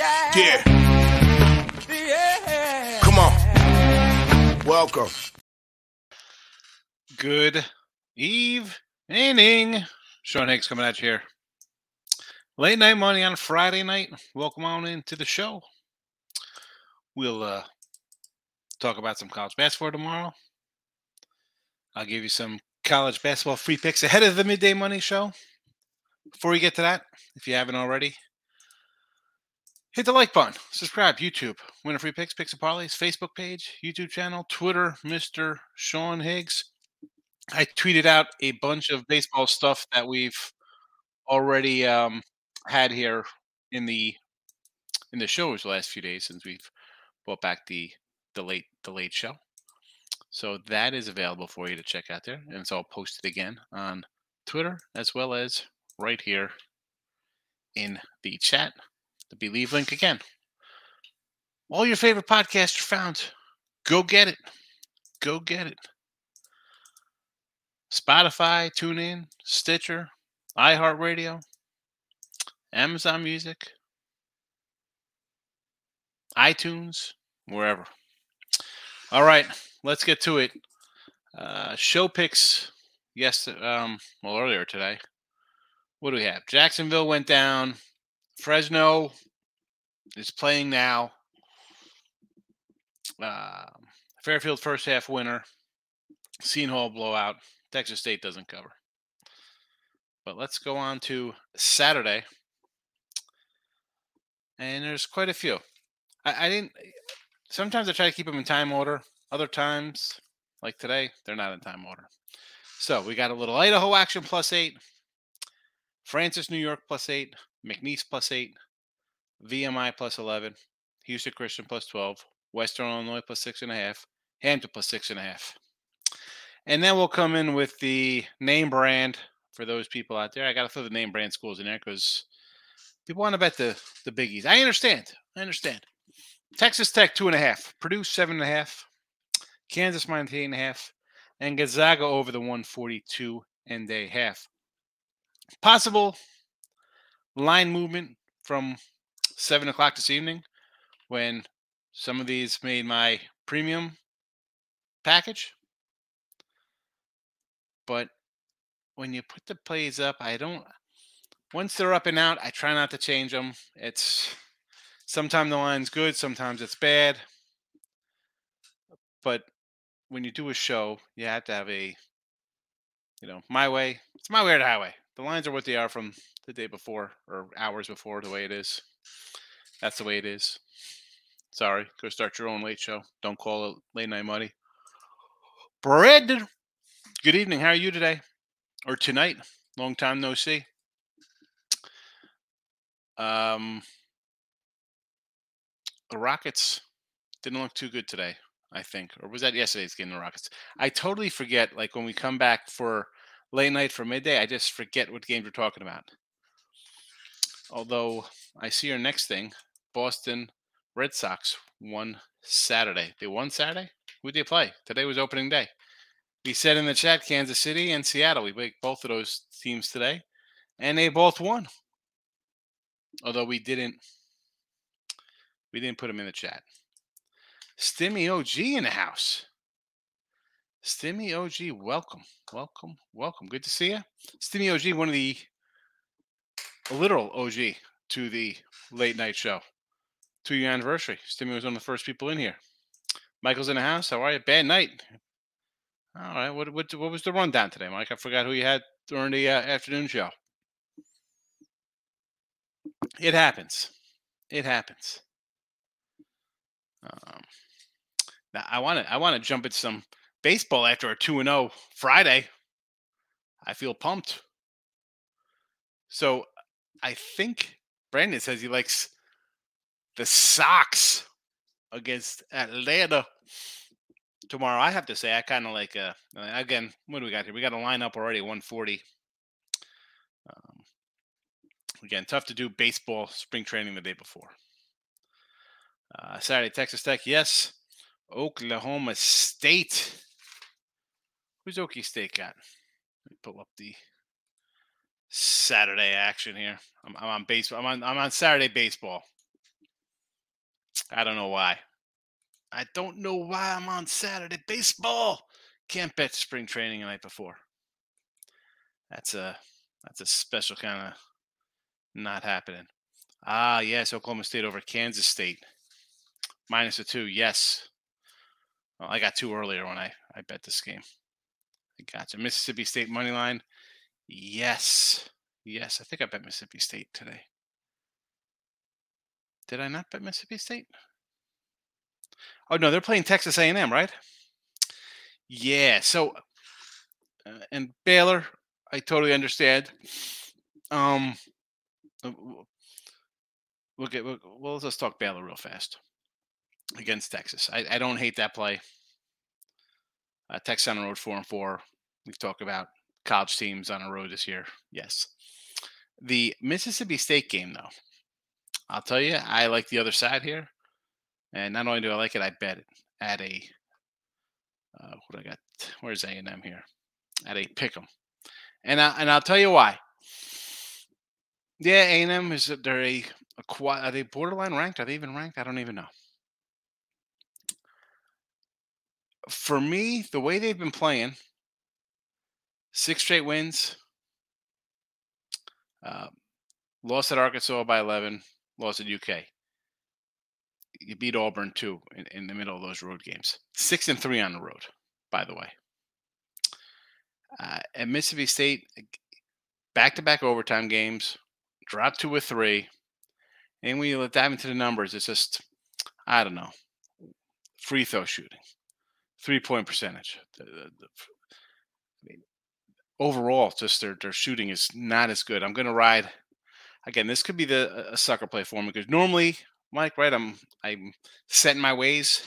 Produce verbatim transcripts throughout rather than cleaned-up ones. Yeah. Yeah. Yeah. Come on. Welcome. Good evening. Sean Higgs coming at you here. Late night money on Friday night. Welcome on into the show. We'll uh, talk about some college basketball tomorrow. I'll give you some college basketball free picks ahead of the midday money show. Before we get to that, if you haven't already, hit the like button, subscribe, YouTube, Winner Free Picks, Picks and Parlays, Facebook page, YouTube channel, Twitter, Mister Sean Higgs. I tweeted out a bunch of baseball stuff that we've already um, had here in the in the shows the last few days since we've brought back the the late the late show. So that is available for you to check out there, and it's all posted again on Twitter as well as right here in the chat. The Believe link again. All your favorite podcasts are found. Go get it. Go get it. Spotify, TuneIn, Stitcher, iHeartRadio, Amazon Music, iTunes, wherever. All right, let's get to it. Uh, show picks. Yes, um, well, earlier today. What do we have? Jacksonville went down. Fresno is playing now. Uh, Fairfield first half winner. Seton Hall blowout. Texas State doesn't cover. But let's go on to Saturday. And there's quite a few. I, I didn't. Sometimes I try to keep them in time order. Other times, like today, they're not in time order. So we got a little Idaho action plus eight. Francis, New York plus eight. McNeese plus eight, V M I plus eleven, Houston Christian plus twelve, Western Illinois plus six and a half, Hampton plus six and a half. And then we'll come in with the name brand for those people out there. I got to throw the name brand schools in there because people want to bet the, the biggies. I understand. I understand. Texas Tech two and a half, Purdue seven and a half, Kansas minus eight and a half, and Gonzaga over the one forty-two and a half. Possible line movement from seven o'clock this evening when some of these made my premium package. But when you put the plays up, I don't – once they're up and out, I try not to change them. It's – sometimes the line's good, sometimes it's bad. But when you do a show, you have to have a, you know, my way. It's my way or the highway. The lines are what they are from – the day before or hours before, the way it is. That's the way it is. Sorry. Go start your own late show. Don't call it late night money. Brandon, good evening. How are you today? Or tonight? Long time no see. Um, the Rockets didn't look too good today, I think. Or was that yesterday's game, the Rockets? I totally forget, like, when we come back for late night for midday, I just forget what games we're talking about. Although I see our next thing, Boston Red Sox won Saturday. They won Saturday? Who did they play? Today was opening day. We said in the chat, Kansas City and Seattle. We played both of those teams today, and they both won. Although we didn't, we didn't put them in the chat. Stimmy O G in the house. Stimmy O G, welcome, welcome, welcome. Good to see you, Stimmy O G. One of the A literal O G to the late night show. Two-year anniversary. Stimmy was one of the first people in here. Michael's in the house. How are you? Bad night. All right. What what what was the rundown today, Mike? I forgot who you had during the uh, afternoon show. It happens. It happens. Um, now I want to I want to jump into some baseball after a two and zero Friday. I feel pumped. So. I think Brandon says he likes the Sox against Atlanta tomorrow. I have to say, I kind of like, uh, again, what do we got here? We got a lineup already at one forty. Um, again, tough to do baseball spring training the day before. Uh, Saturday, Texas Tech, yes. Oklahoma State. Who's Okie State got? Let me pull up the Saturday action here. I'm, I'm on baseball. I'm on. I'm on Saturday baseball. I don't know why. I don't know why I'm on Saturday baseball. Can't bet spring training the night before. That's a that's a special kind of not happening. Ah, yes, Oklahoma State over Kansas State. Minus a two, yes. Well, I got two earlier when I, I bet this game. I gotcha. Mississippi State money line. Yes. Yes, I think I bet Mississippi State today. Did I not bet Mississippi State? Oh, no, they're playing Texas A and M, right? Yeah, so, uh, and Baylor, I totally understand. Um, we'll get, we'll, well, let's talk Baylor real fast against Texas. I, I don't hate that play. Uh, Texas on the road, four and four. We've talked about college teams on the road this year. Yes. The Mississippi State game, though, I'll tell you, I like the other side here. And not only do I like it, I bet it at a, uh, what I got, where's A and M here? At a pick'em. And, I, and I'll tell you why. Yeah, A and M, is, they're a, a, are they borderline ranked? Are they even ranked? I don't even know. For me, the way they've been playing, six straight wins, uh, lost at Arkansas by eleven, lost at U K. You beat Auburn, too, in, in the middle of those road games. Six and three on the road, by the way. Uh, at Mississippi State, back-to-back overtime games, dropped two or three. And when you dive into the numbers, it's just, I don't know, free throw shooting, three-point percentage. The, the, the, I mean, overall, just their, their shooting is not as good. I'm going to ride. Again, this could be the a sucker play for me because normally – Mike, right? I'm I'm set in my ways.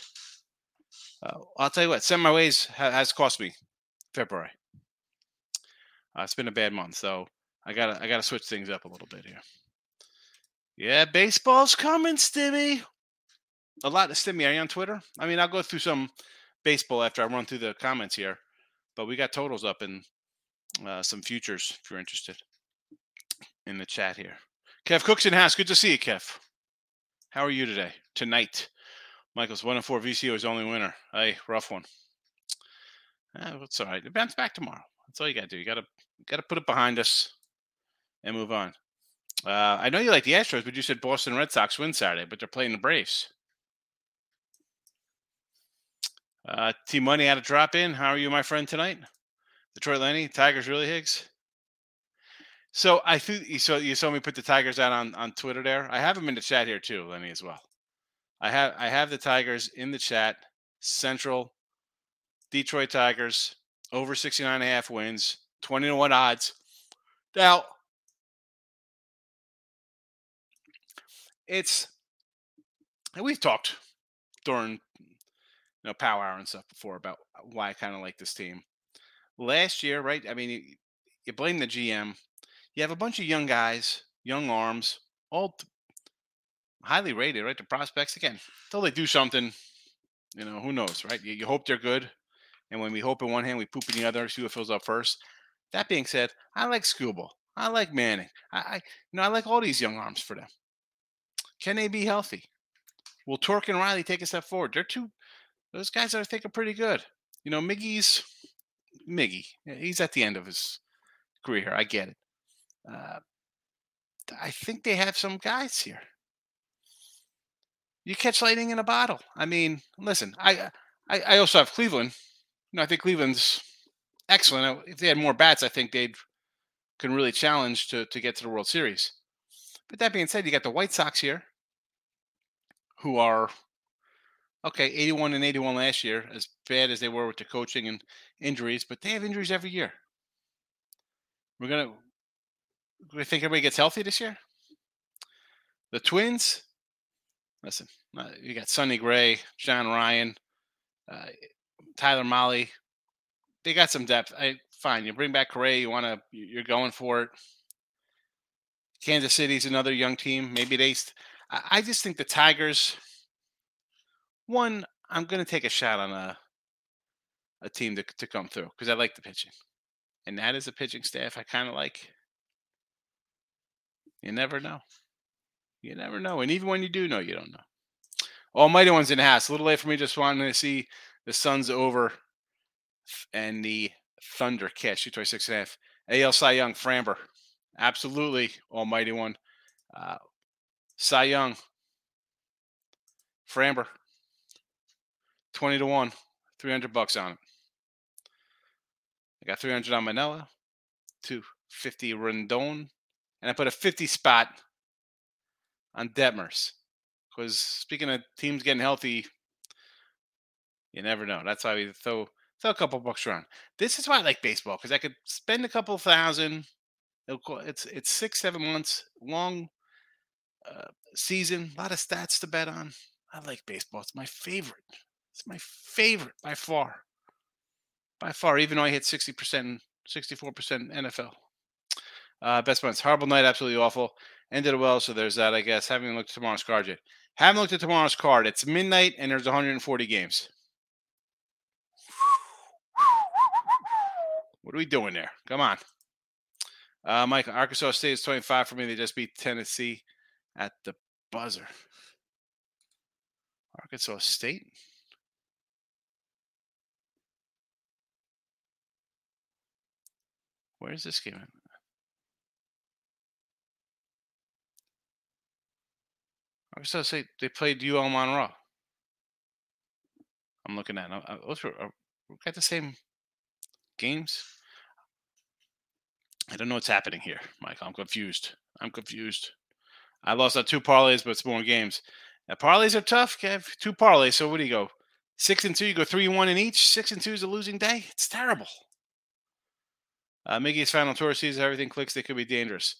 Uh, I'll tell you what, set in my ways has cost me February. Uh, it's been a bad month, so I gotta I gotta switch things up a little bit here. Yeah, baseball's coming, Stimmy. A lot of Stimmy. Are you on Twitter? I mean, I'll go through some baseball after I run through the comments here, but we got totals up and uh, some futures if you're interested in the chat here. Kev Cook's in house. Good to see you, Kev. How are you today? Tonight, Michael's one and four. V C O is only winner. Hey, rough one. Ah, it's all right. Bounce back tomorrow. That's all you gotta do. You gotta gotta put it behind us and move on. Uh, I know you like the Astros, but you said Boston Red Sox win Saturday, but they're playing the Braves. Uh, T Money had a drop in. How are you, my friend, tonight? Detroit Lenny, Tigers really Higgs. So I think you saw you saw me put the Tigers out on, on Twitter there. I have them in the chat here too, Lenny, as well. I have I have the Tigers in the chat. Central, Detroit Tigers, over sixty-nine and a half wins, twenty to one odds. Now it's and we've talked during you know Power Hour and stuff before about why I kind of like this team. Last year, right? I mean, you, you blame the G M. You have a bunch of young guys, young arms, all highly rated, right? The prospects, again, until they do something, you know, who knows, right? You, you hope they're good. And when we hope in one hand, we poop in the other, see what fills up first. That being said, I like Skubal. I like Manning. I, I, you know, I like all these young arms for them. Can they be healthy? Will Torque and Riley take a step forward? They're two, those guys I think are pretty good. You know, Miggy's, Miggy, he's at the end of his career here. I get it. Uh, I think they have some guys here. You catch lightning in a bottle. I mean, listen, I I, I also have Cleveland. You know, I think Cleveland's excellent. If they had more bats, I think they'd can really challenge to, to get to the World Series. But that being said, you got the White Sox here who are, okay, eighty-one and eighty-one last year, as bad as they were with the coaching and injuries, but they have injuries every year. We're going to We think everybody gets healthy this year. The Twins, listen, you got Sonny Gray, Sean Ryan, uh, Tyler Mahle. They got some depth. I, fine, you bring back Correa. You want to, you're going for it. Kansas City's another young team. Maybe they. I, I just think the Tigers. One, I'm going to take a shot on a a team to to come through because I like the pitching, and that is a pitching staff I kind of like. You never know. You never know. And even when you do know, you don't know. Almighty One's in the house. A little late for me. Just wanting to see the Suns over and the Thunder catch. two twenty-six and a half. A L Cy Young, Framber. Absolutely, Almighty One. Uh, Cy Young, Framber. twenty to one. three hundred bucks on it. I got three hundred on Manella. two fifty Rondon. And I put a fifty spot on Detmers. Because speaking of teams getting healthy, you never know. That's why we throw, throw a couple bucks around. This is why I like baseball, because I could spend a couple thousand. It's it's six, seven months, long uh, season, a lot of stats to bet on. I like baseball. It's my favorite. It's my favorite by far. By far, even though I hit sixty percent, sixty-four percent N F L. Uh, best months. Horrible night, absolutely awful. Ended well, so there's that, I guess. Haven't looked at tomorrow's card yet. Haven't looked at tomorrow's card. It's midnight, and there's one hundred forty games. What are we doing there? Come on. Uh, Mike, Arkansas State is twenty-five for me. They just beat Tennessee at the buzzer. Arkansas State? Where is this game at? Arkansas State, they played U L Monroe. I'm looking at it. Those are, we got the same games. I don't know what's happening here, Mike. I'm confused. I'm confused. I lost on two parlays, but it's more games. Now, parlays are tough, Kev. Two parlays. So what do you go? Six and two. You go three and one in each. Six and two is a losing day. It's terrible. Uh, Miggy's final tour season. Everything clicks. They could be dangerous.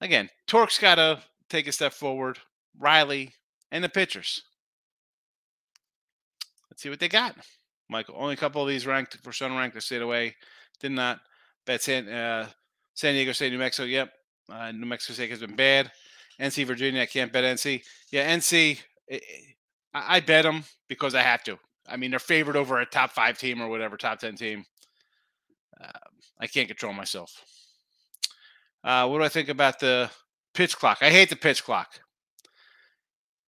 Again, Torque's got to take a step forward. Riley and the pitchers. Let's see what they got. Michael, only a couple of these ranked for Sun ranked. They stayed away. Did not bet San. Uh, San Diego State, New Mexico, yep. Uh, New Mexico State has been bad. N C, Virginia, I can't bet N C. Yeah, N C, it, it, I, I bet them because I have to. I mean, they're favored over a top five team or whatever, top ten team. Uh, I can't control myself. Uh, what do I think about the pitch clock? I hate the pitch clock.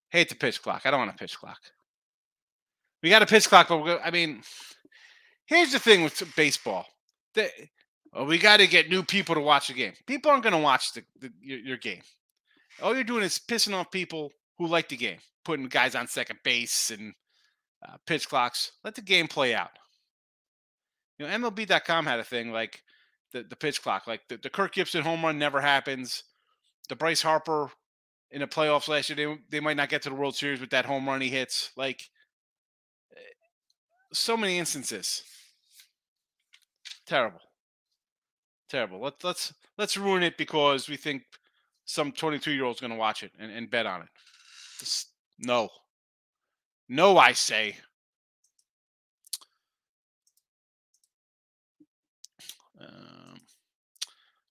Hate the pitch clock. I don't want a pitch clock. We got a pitch clock, but we're, I mean, here's the thing with baseball. The, Oh, we got to get new people to watch the game. People aren't going to watch the, the your, your game. All you're doing is pissing off people who like the game, putting guys on second base and uh, pitch clocks. Let the game play out. You know, M L B dot com had a thing like the, the pitch clock. Like the, the Kirk Gibson home run never happens. The Bryce Harper in the playoffs last year, they, they might not get to the World Series with that home run he hits. Like so many instances. Terrible. Terrible. Let's let's let's ruin it because we think some twenty-two-year-old's going to watch it and, and bet on it. Just, no, no, I say. Um,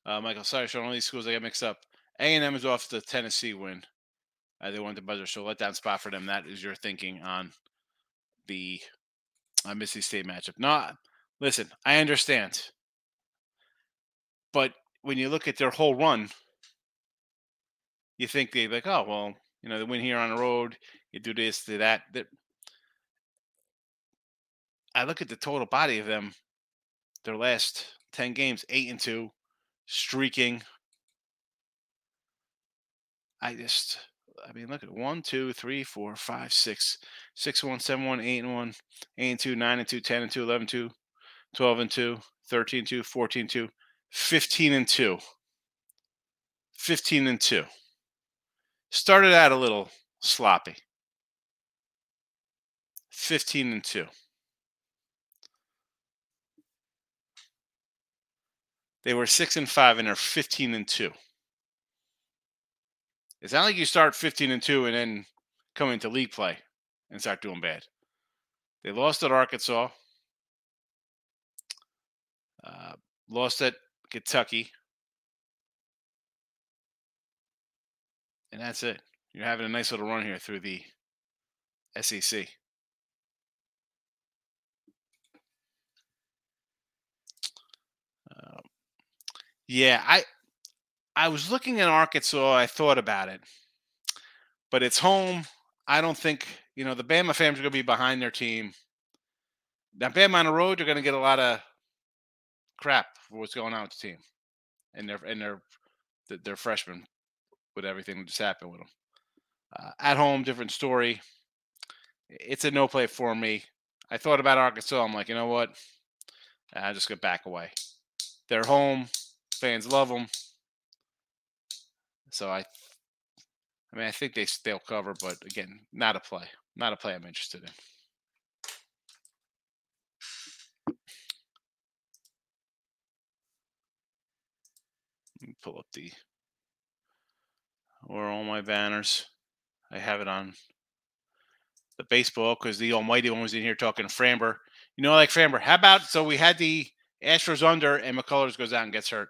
uh, Michael, sorry, Sean. All these schools I got mixed up. A and M is off the Tennessee win. Uh, they won the buzzer, so let down spot for them. That is your thinking on the uh, Mississippi State matchup. No, listen, I understand. But when you look at their whole run, you think they like, oh, well, you know, they win here on the road. You do this, do that. They're... I look at the total body of them. Their last ten games, eight and two, streaking. I just, I mean, look at it. one, two, three, four, five, six, six, one, seven, one, eight and one, eight and two, nine and two, ten and two, eleven and two, twelve and two, thirteen and two, fourteen and two. fifteen and two. fifteen and two. Started out a little sloppy. fifteen and two. They were six and five and they're fifteen and two. It's not like you start fifteen and two and then come into league play and start doing bad. They lost at Arkansas. Uh, lost at Kentucky. And that's it. You're having a nice little run here through the S E C. Um, yeah, I I was looking at Arkansas. I thought about it. But it's home. I don't think you know, the Bama fans are going to be behind their team. Now, Bama on the road, you're going to get a lot of crap for what's going on with the team and their and their their freshmen with everything that just happened with them. Uh, at home, different story. It's a no play for me. I thought about Arkansas. I'm like, you know what? I just got back away. They're home. Fans love them. So I, I mean, I think they still cover, but again, not a play. Not a play I'm interested in. Let me pull up the, where are all my banners? I have it on the baseball because the almighty one was in here talking to Framber. You know, like Framber, how about, so we had the Astros under and McCullers goes out and gets hurt.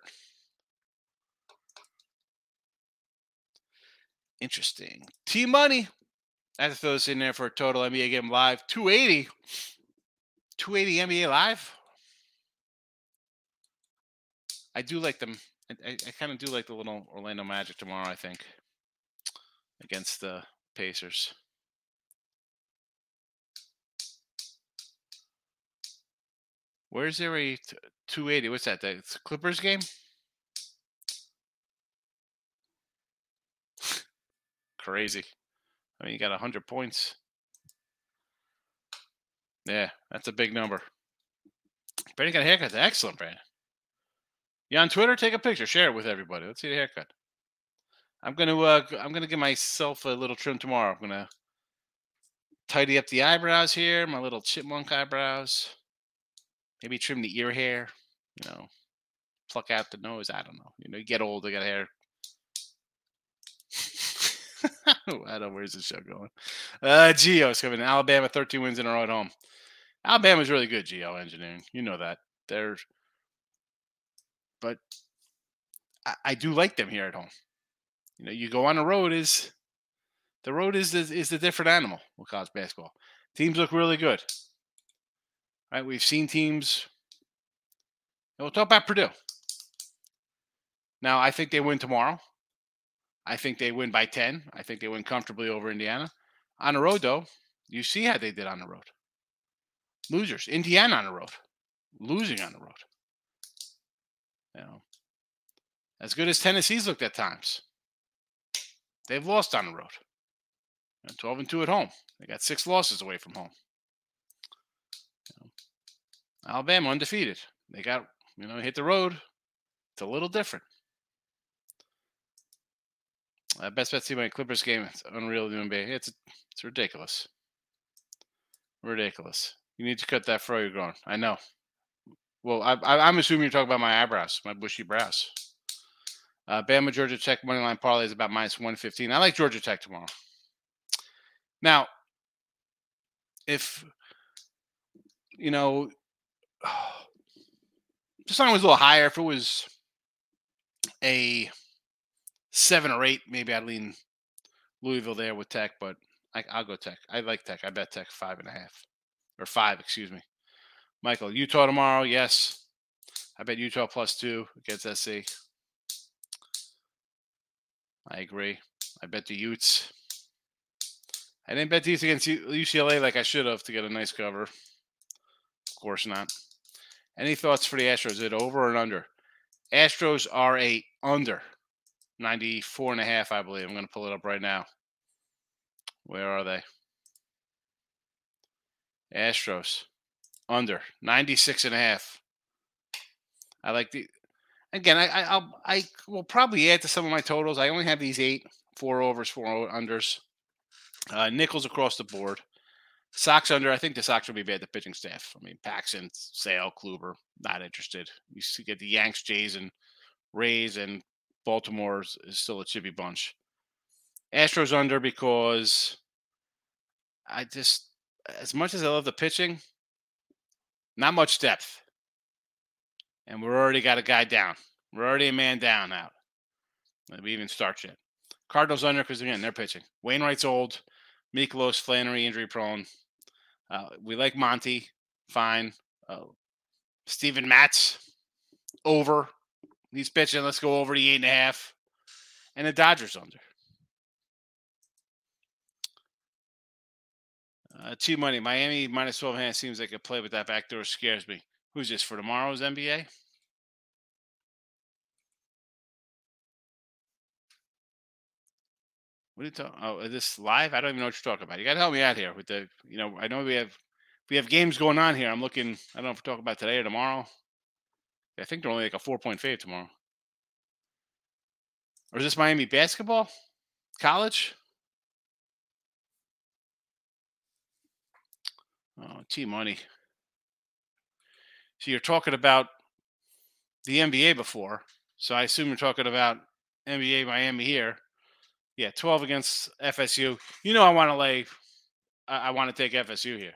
Interesting. T-Money. I have to throw this in there for a total N B A game live. two eighty. two eighty N B A live. I do like them. I, I kind of do like the little Orlando Magic tomorrow, I think, against the Pacers. Where's there a two eighty? What's that? That's Clippers game? Crazy. I mean, you got one hundred points. Yeah, that's a big number. Brandon got a haircut. Excellent, Brandon. You on Twitter? Take a picture. Share it with everybody. Let's see the haircut. I'm gonna uh, I'm gonna give myself a little trim tomorrow. I'm gonna tidy up the eyebrows here, my little chipmunk eyebrows. Maybe trim the ear hair, you know, pluck out the nose. I don't know. You know, you get old, I got hair. I don't know where's the show going. Uh, Geo's coming. Alabama, thirteen wins in a row at home. Alabama's really good, Geo engineering. You know that. They're, but I, I do like them here at home. You know, you go on the road is, the road is is, is the different animal with college basketball. Teams look really good. Right, we've seen teams. We'll talk about Purdue. Now, I think they win tomorrow. I think they win by ten. I think they win comfortably over Indiana. On the road, though, you see how they did on the road. Losers. Indiana on the road. Losing on the road. You know, as good as Tennessee's looked at times, they've lost on the road. You know, twelve and two at home. They got six losses away from home. Alabama undefeated. They got, you know, hit the road. It's a little different. Uh, best bet to see my Clippers game. It's unreal to N B A. It's it's ridiculous. Ridiculous. You need to cut that fro you're growing. I know. Well, I, I, I'm assuming you're talking about my eyebrows, my bushy brows. Uh, Bama, Georgia Tech, money line parlay is about minus one fifteen. I like Georgia Tech tomorrow. Now, if, you know, this line was a little higher. If it was a seven or eight, maybe I'd lean Louisville there with Tech, but I, I'll go Tech. I like Tech. I bet Tech five and a half or five, excuse me. Michael, Utah tomorrow. Yes. I bet Utah plus two against S C. I agree. I bet the Utes. I didn't bet these against U C L A like I should have to get a nice cover. Of course not. Any thoughts for the Astros? Is it over or under? Astros are a under. ninety-four and a half, I believe. I'm going to pull it up right now. Where are they? Astros. Under. ninety-six and a half. I like the... Again, I I I'll, I will probably add to some of my totals. I only have these eight. Four overs, four unders. Uh, nickels across the board. Sox under. I think the Sox will be bad, the pitching staff. I mean, Paxton, Sale, Kluber, not interested. You see, get the Yanks, Jays, and Rays, and Baltimore is still a chippy bunch. Astros under because I just, as much as I love the pitching, not much depth. And we're already got a guy down. We're already a man down out. We even start yet. Cardinals under because, again, they're pitching. Wainwright's old. Mikolas Flannery, injury prone. Uh, we like Monty. Fine. Uh, Steven Matz, over. He's pitching. Let's go over the eight and a half. And the Dodgers under. Uh, two money. Miami minus twelve hand seems like a play, but that backdoor scares me. Who's this for tomorrow's N B A? What are you talking? Oh, is this live? I don't even know what you're talking about. You got to help me out here with the, you know, I know we have, we have games going on here. I'm looking, I don't know if we're talking about today or tomorrow. I think they're only like a four point fade tomorrow. Or is this Miami basketball? College? Oh, T-Money. So you're talking about the N B A before. So I assume you're talking about N B A Miami here. Yeah, twelve against F S U. You know I want to lay I, I want to take F S U here.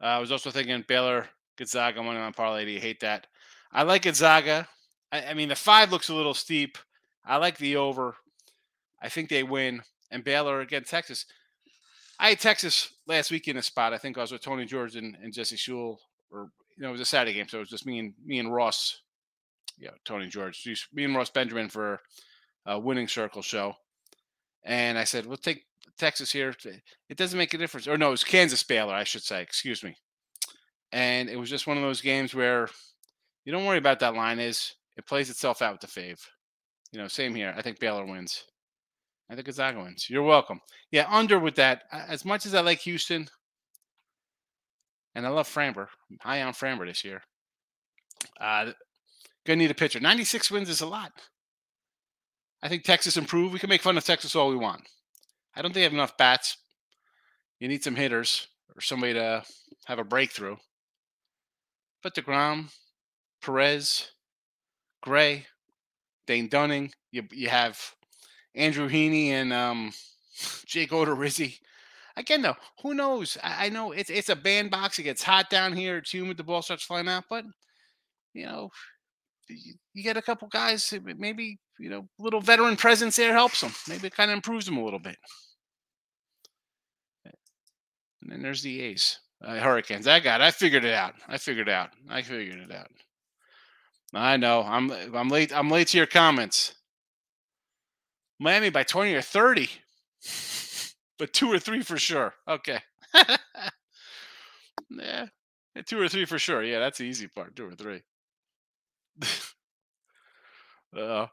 Uh, I was also thinking Baylor, Gonzaga, money on parlay. Do you hate that? I like Gonzaga. I, I mean, the five looks a little steep. I like the over. I think they win. And Baylor, again, Texas. I had Texas last week in a spot. I think I was with Tony George and, and Jesse Shule. Or, you know, it was a Saturday game, so it was just me and me and Ross. Yeah, Tony George. Me and Ross Benjamin for a Winning Circle show. And I said, we'll take Texas here. It doesn't make a difference. Or no, it was Kansas Baylor, I should say. Excuse me. And it was just one of those games where you don't worry about that line is. It plays itself out with the fave. You know, same here. I think Baylor wins. I think Gonzaga wins. You're welcome. Yeah, under with that. As much as I like Houston, and I love Framber. I'm high on Framber this year. Uh, going to need a pitcher. ninety-six wins is a lot. I think Texas improved. We can make fun of Texas all we want. I don't think they have enough bats. You need some hitters or somebody to have a breakthrough. But DeGrom, Perez, Gray, Dane Dunning. You you have Andrew Heaney and um, Jake Odorizzi. Again, though, who knows? I, I know it's it's a bandbox. It gets hot down here. It's humid. The ball starts flying out. But, you know, you, you get a couple guys. Maybe, you know, little veteran presence there helps them. Maybe it kind of improves them a little bit. And then there's the A's. Uh, Hurricanes. I got it. I figured it out. I figured it out. I figured it out. I know. I'm I'm late. I'm late to your comments. Miami by twenty or thirty, but two or three for sure. Okay. Yeah, two or three for sure. Yeah, that's the easy part. Two or three. uh,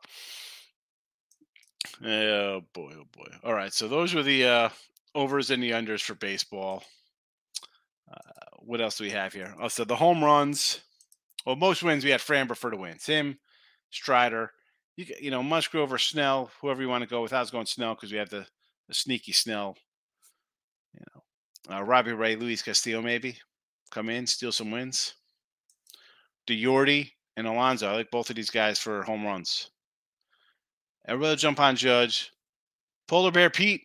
oh, boy, oh, boy. All right, so those were the uh, overs and the unders for baseball. Uh, what else do we have here? Oh, so the home runs. Well, most wins, we had Framber for the wins. Him, Strider. You, you know, Musgrove or Snell, whoever you want to go with. I was going Snell because we have the, the sneaky Snell. You know, uh, Robbie Ray, Luis Castillo maybe come in, steal some wins. DeGrom and Alonso. I like both of these guys for home runs. Everybody jump on Judge. Polar Bear Pete.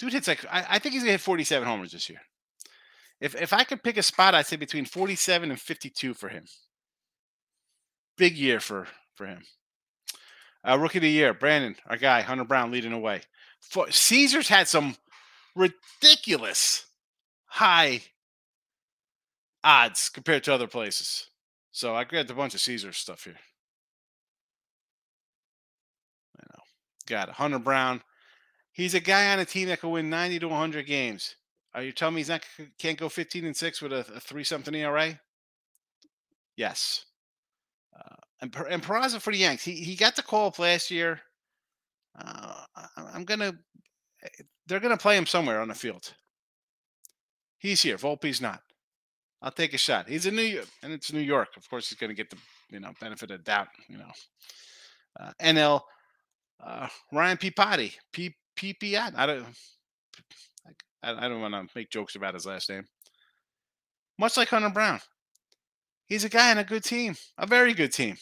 Dude hits like I, I think he's gonna hit forty-seven homers this year. If if I could pick a spot, I'd say between forty-seven and fifty-two for him. Big year for for him. Uh, rookie of the year, Brandon, our guy, Hunter Brown, leading away. For, Caesars had some ridiculous high odds compared to other places. So I grabbed a bunch of Caesars stuff here. I know. Got it. Hunter Brown. He's a guy on a team that can win ninety to one hundred games. Are you telling me he's not can't go fifteen and six with a, a three-something E R A? Yes. Uh, And and Peraza for the Yanks, he he got the call up last year. Uh, I'm gonna, they're gonna play him somewhere on the field. He's here. Volpe's not. I'll take a shot. He's in New York, and it's New York. Of course, he's gonna get the you know benefit of the doubt. You know, uh, N L uh, Ryan Peapotti, P P I don't, I, I don't want to make jokes about his last name. Much like Hunter Brown. He's a guy on a good team, a very good team.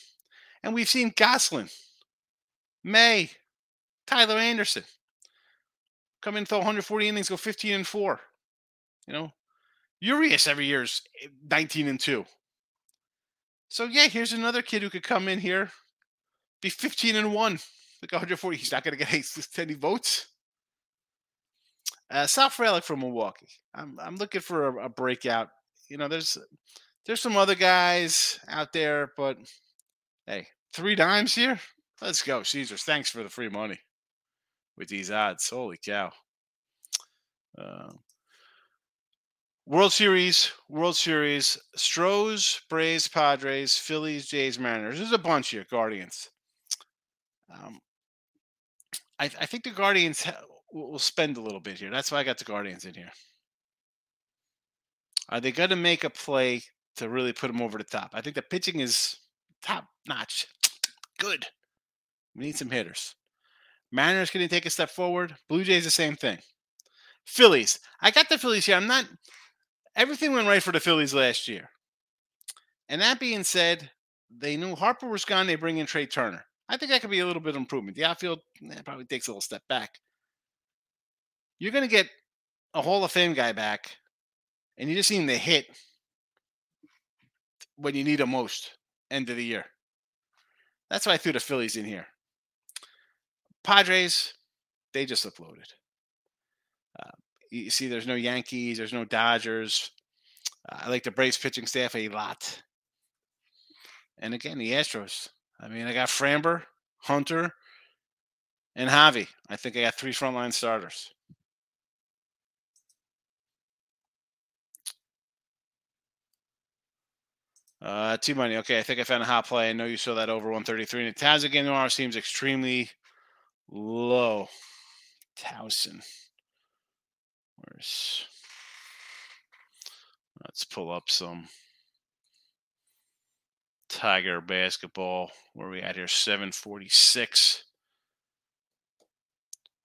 And we've seen Goslin, May, Tyler Anderson come in, throw one hundred forty innings, go fifteen and four. You know, Urias every year is nineteen and two. So, yeah, here's another kid who could come in here, be fifteen and one, like one hundred forty. He's not going to get any votes. Uh, South Relic from Milwaukee. I'm, I'm looking for a, a breakout. You know, there's. There's some other guys out there, but, hey, three dimes here? Let's go, Caesars. Thanks for the free money with these odds. Holy cow. Uh, World Series, World Series, Stros, Braves, Padres, Phillies, Jays, Mariners. There's a bunch here. Guardians. Um, I, I think the Guardians ha- will spend a little bit here. That's why I got the Guardians in here. Are they going to make a play to really put them over the top? I think the pitching is top notch. Good. We need some hitters. Mariners going to take a step forward. Blue Jays, the same thing. Phillies. I got the Phillies here. I'm not. Everything went right for the Phillies last year. And that being said, they knew Harper was gone. They bring in Trey Turner. I think that could be a little bit of improvement. The outfield eh, probably takes a little step back. You're going to get a Hall of Fame guy back, and you just need him to hit when you need him most, end of the year. That's why I threw the Phillies in here. Padres, they just look loaded. Uh, you see, there's no Yankees. There's no Dodgers. Uh, I like the Braves pitching staff a lot. And again, the Astros. I mean, I got Framber, Hunter, and Javi. I think I got three frontline starters. Uh, T-Money. Okay, I think I found a hot play. I know you saw that over one thirty-three. And the Towson game tomorrow seems extremely low. Towson. Where's... Let's pull up some Tiger basketball. Where are we at here? seven forty-six.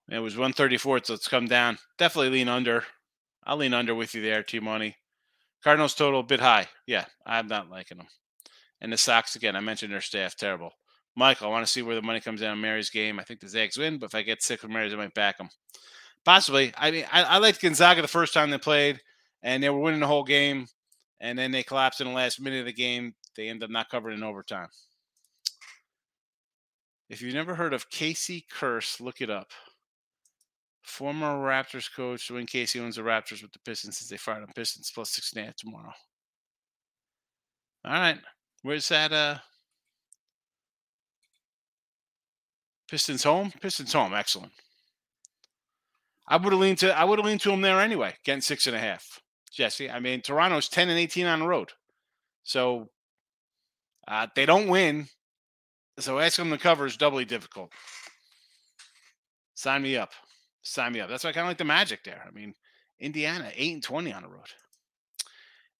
It was one thirty-four, so it's come down. Definitely lean under. I'll lean under with you there, T-Money. Cardinals total a bit high. Yeah, I'm not liking them. And the Sox, again, I mentioned their staff, terrible. Michael, I want to see where the money comes down in Mary's game. I think the Zags win, but if I get sick with Mary's, I might back them. Possibly. I mean, I, I liked Gonzaga the first time they played, and they were winning the whole game, and then they collapsed in the last minute of the game. They end up not covering in overtime. If you've never heard of Casey Kerse, look it up. Former Raptors coach, when Casey owns the Raptors with the Pistons since they fired on Pistons, plus six and a half tomorrow. All right. Where's that? Uh, Pistons home? Pistons home. Excellent. I would have leaned to I would have leaned to him there anyway, getting six and a half. Jesse, I mean, Toronto's ten and eighteen on the road. So uh, they don't win. So asking them to cover is doubly difficult. Sign me up. Sign me up. That's why I kind of like the Magic there. I mean, Indiana, eight and twenty on the road.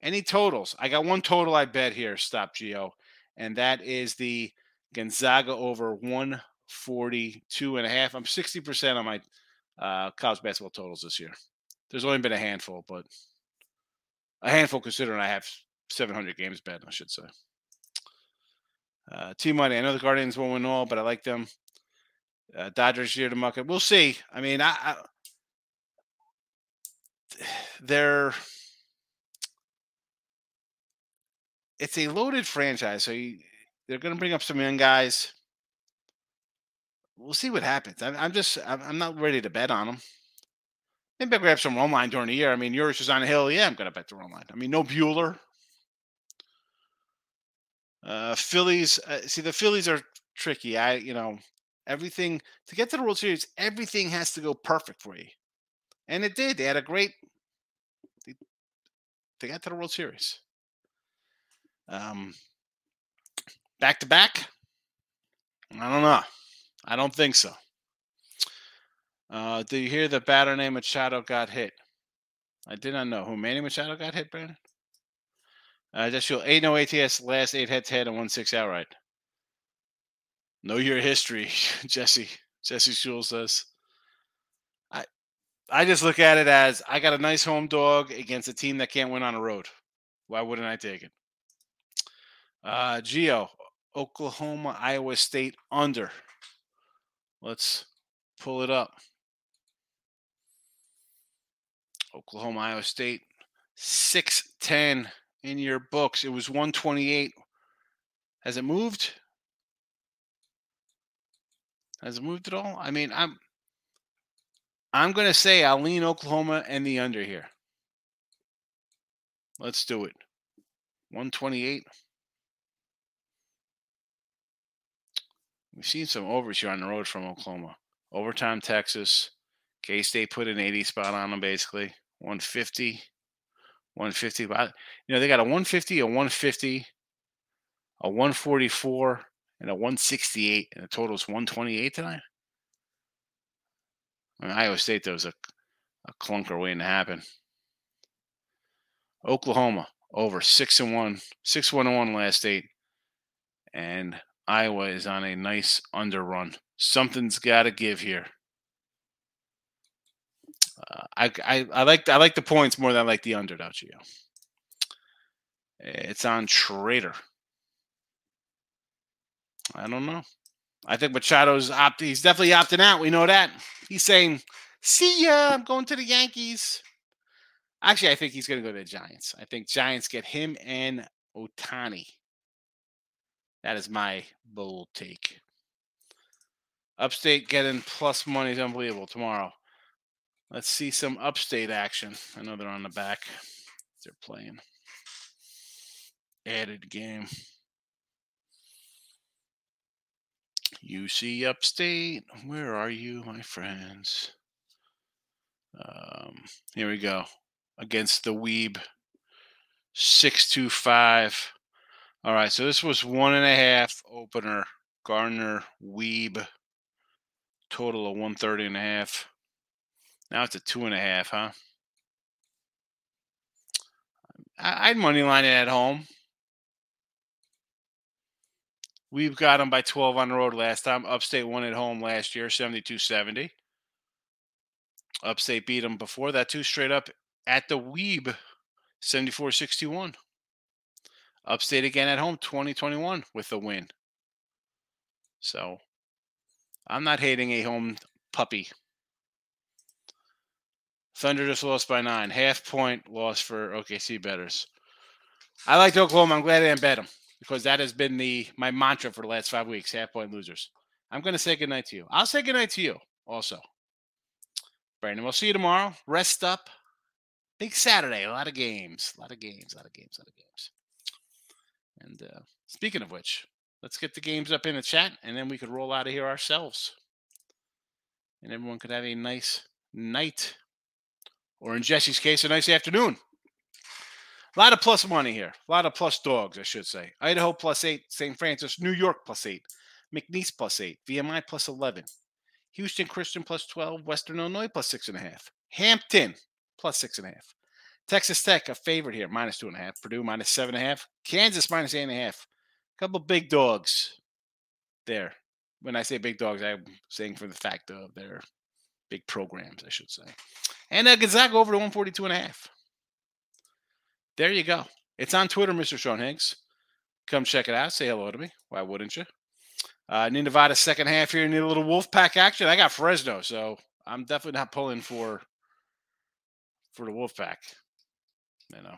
Any totals? I got one total I bet here, Stop Geo, and that is the Gonzaga over one forty-two and a half. I'm sixty percent on my uh, college basketball totals this year. There's only been a handful, but a handful considering I have seven hundred games bet, I should say. Uh, T-Money, I know the Guardians won't win all, but I like them. Uh, Dodgers year to muck it. We'll see. I mean, I, I they're it's a loaded franchise, so you, they're going to bring up some young guys. We'll see what happens. I, I'm just I'm, I'm not ready to bet on them. Maybe I grab some run line during the year. I mean, Yurich is on a hill. Yeah, I'm going to bet the run line. I mean, no Bueller. Uh, Phillies. Uh, see, the Phillies are tricky. I you know. Everything to get to the World Series, everything has to go perfect for you, and it did. They had a great. They, they got to the World Series. Um, back to back. I don't know. I don't think so. Uh, did you hear the batter named Machado got hit? I did not know who Manny Machado got hit, Brandon. Uh, just show eight no A T S last eight head to head and one six outright. Know your history, Jesse. Jesse Schull says. I I just look at it as I got a nice home dog against a team that can't win on a road. Why wouldn't I take it? Uh, Geo, Oklahoma, Iowa State under. Let's pull it up. Oklahoma, Iowa State, six ten in your books. It was one twenty-eight. Has it moved? Has it moved at all? I mean, I'm I'm going to say I'll lean Oklahoma and the under here. Let's do it. one twenty-eight. We've seen some overs here on the road from Oklahoma. Overtime, Texas. K-State put an eighty spot on them, basically. one fifty, one fifty. You know, they got a one fifty, a one fifty, a one forty-four, and a one sixty-eight, and the total is one twenty-eight tonight. I mean, Iowa State, though, is a, a clunker waiting to happen. Oklahoma, over six and one, six one and one last eight. And Iowa is on a nice under run. Something's got to give here. Uh, I, I I like I like the points more than I like the under, don't you? It's on Trader. I don't know. I think Machado's opt. He's definitely opting out. We know that. He's saying, "See ya, I'm going to the Yankees." Actually, I think he's going to go to the Giants. I think Giants get him and Otani. That is my bold take. Upstate getting plus money is unbelievable tomorrow. Let's see some Upstate action. I know they're on the back. They're playing. Added game. U C Upstate. Where are you, my friends? Um, here we go. Against the Weeb. six two five. All right, so this was one and a half opener. Gardner Weeb. Total of one thirty and a half. Now it's a two and a half, huh? I'd moneyline it at home. We've got them by twelve on the road last time. Upstate won at home last year, seventy-two seventy. Upstate beat them before that, too, straight up at the Weeb, seventy-four sixty-one. Upstate again at home, twenty twenty-one with the win. So I'm not hating a home puppy. Thunder just lost by nine. Half point loss for O K C bettors. I liked Oklahoma. I'm glad I didn't bet them because that has been the my mantra for the last five weeks, half point losers. I'm going to say goodnight to you. I'll say goodnight to you also. Brandon, we'll see you tomorrow. Rest up. Big Saturday. A lot of games. A lot of games. A lot of games. A lot of games. And uh, speaking of which, let's get the games up in the chat, and then we could roll out of here ourselves. And everyone could have a nice night. Or in Jesse's case, a nice afternoon. A lot of plus money here. A lot of plus dogs, I should say. Idaho plus eight. Saint Francis. New York plus eight. McNeese plus eight. V M I plus eleven. Houston Christian plus twelve. Western Illinois plus six and a half. Hampton plus six and a half. Texas Tech, a favorite here. Minus two and a half. Purdue minus seven and a half. Kansas minus eight and a half. A couple big dogs there. When I say big dogs, I'm saying for the fact of their big programs, I should say. And uh, Gonzaga over to one forty-two and a half. There you go. It's on Twitter, Mister Sean Higgs. Come check it out. Say hello to me. Why wouldn't you? Uh, New Nevada second half here. Need a little Wolfpack action. I got Fresno, so I'm definitely not pulling for for the Wolfpack. You know,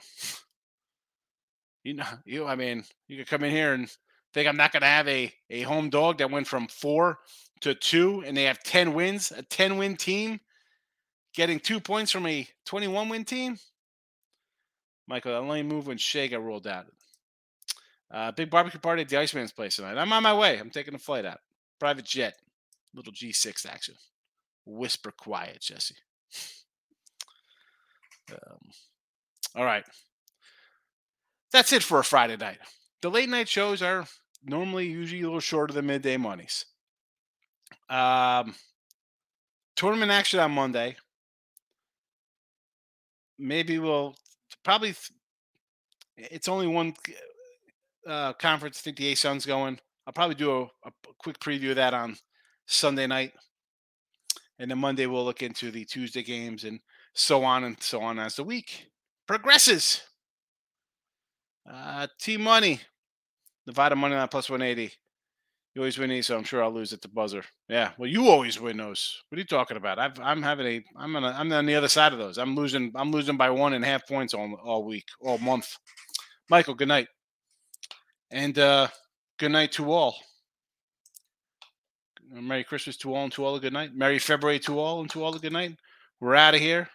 you know, you. I mean, you could come in here and think I'm not going to have a a home dog that went from four to two, and they have ten wins. A ten-win team. Getting two points from a twenty-one win team? Michael, I only moved when Shea got rolled out. Uh, big barbecue party at the Iceman's place tonight. I'm on my way. I'm taking a flight out. Private jet. Little G six action. Whisper quiet, Jesse. Um, all right. That's it for a Friday night. The late night shows are normally usually a little shorter than midday monies. Um, tournament action on Monday. Maybe we'll probably – it's only one uh, conference. I think the A S U N's going. I'll probably do a, a quick preview of that on Sunday night. And then Monday we'll look into the Tuesday games and so on and so on as the week progresses. Uh, T-Money. Nevada money line plus one eighty. You always win these, so I'm sure I'll lose at the buzzer. Yeah, well, you always win those. What are you talking about? I've, I'm having a, I'm on, a, I'm on the other side of those. I'm losing, I'm losing by one and a half points all, all week, all month. Michael, good night, and uh, good night to all. Merry Christmas to all, and to all a good night. Merry February to all, and to all a good night. We're out of here.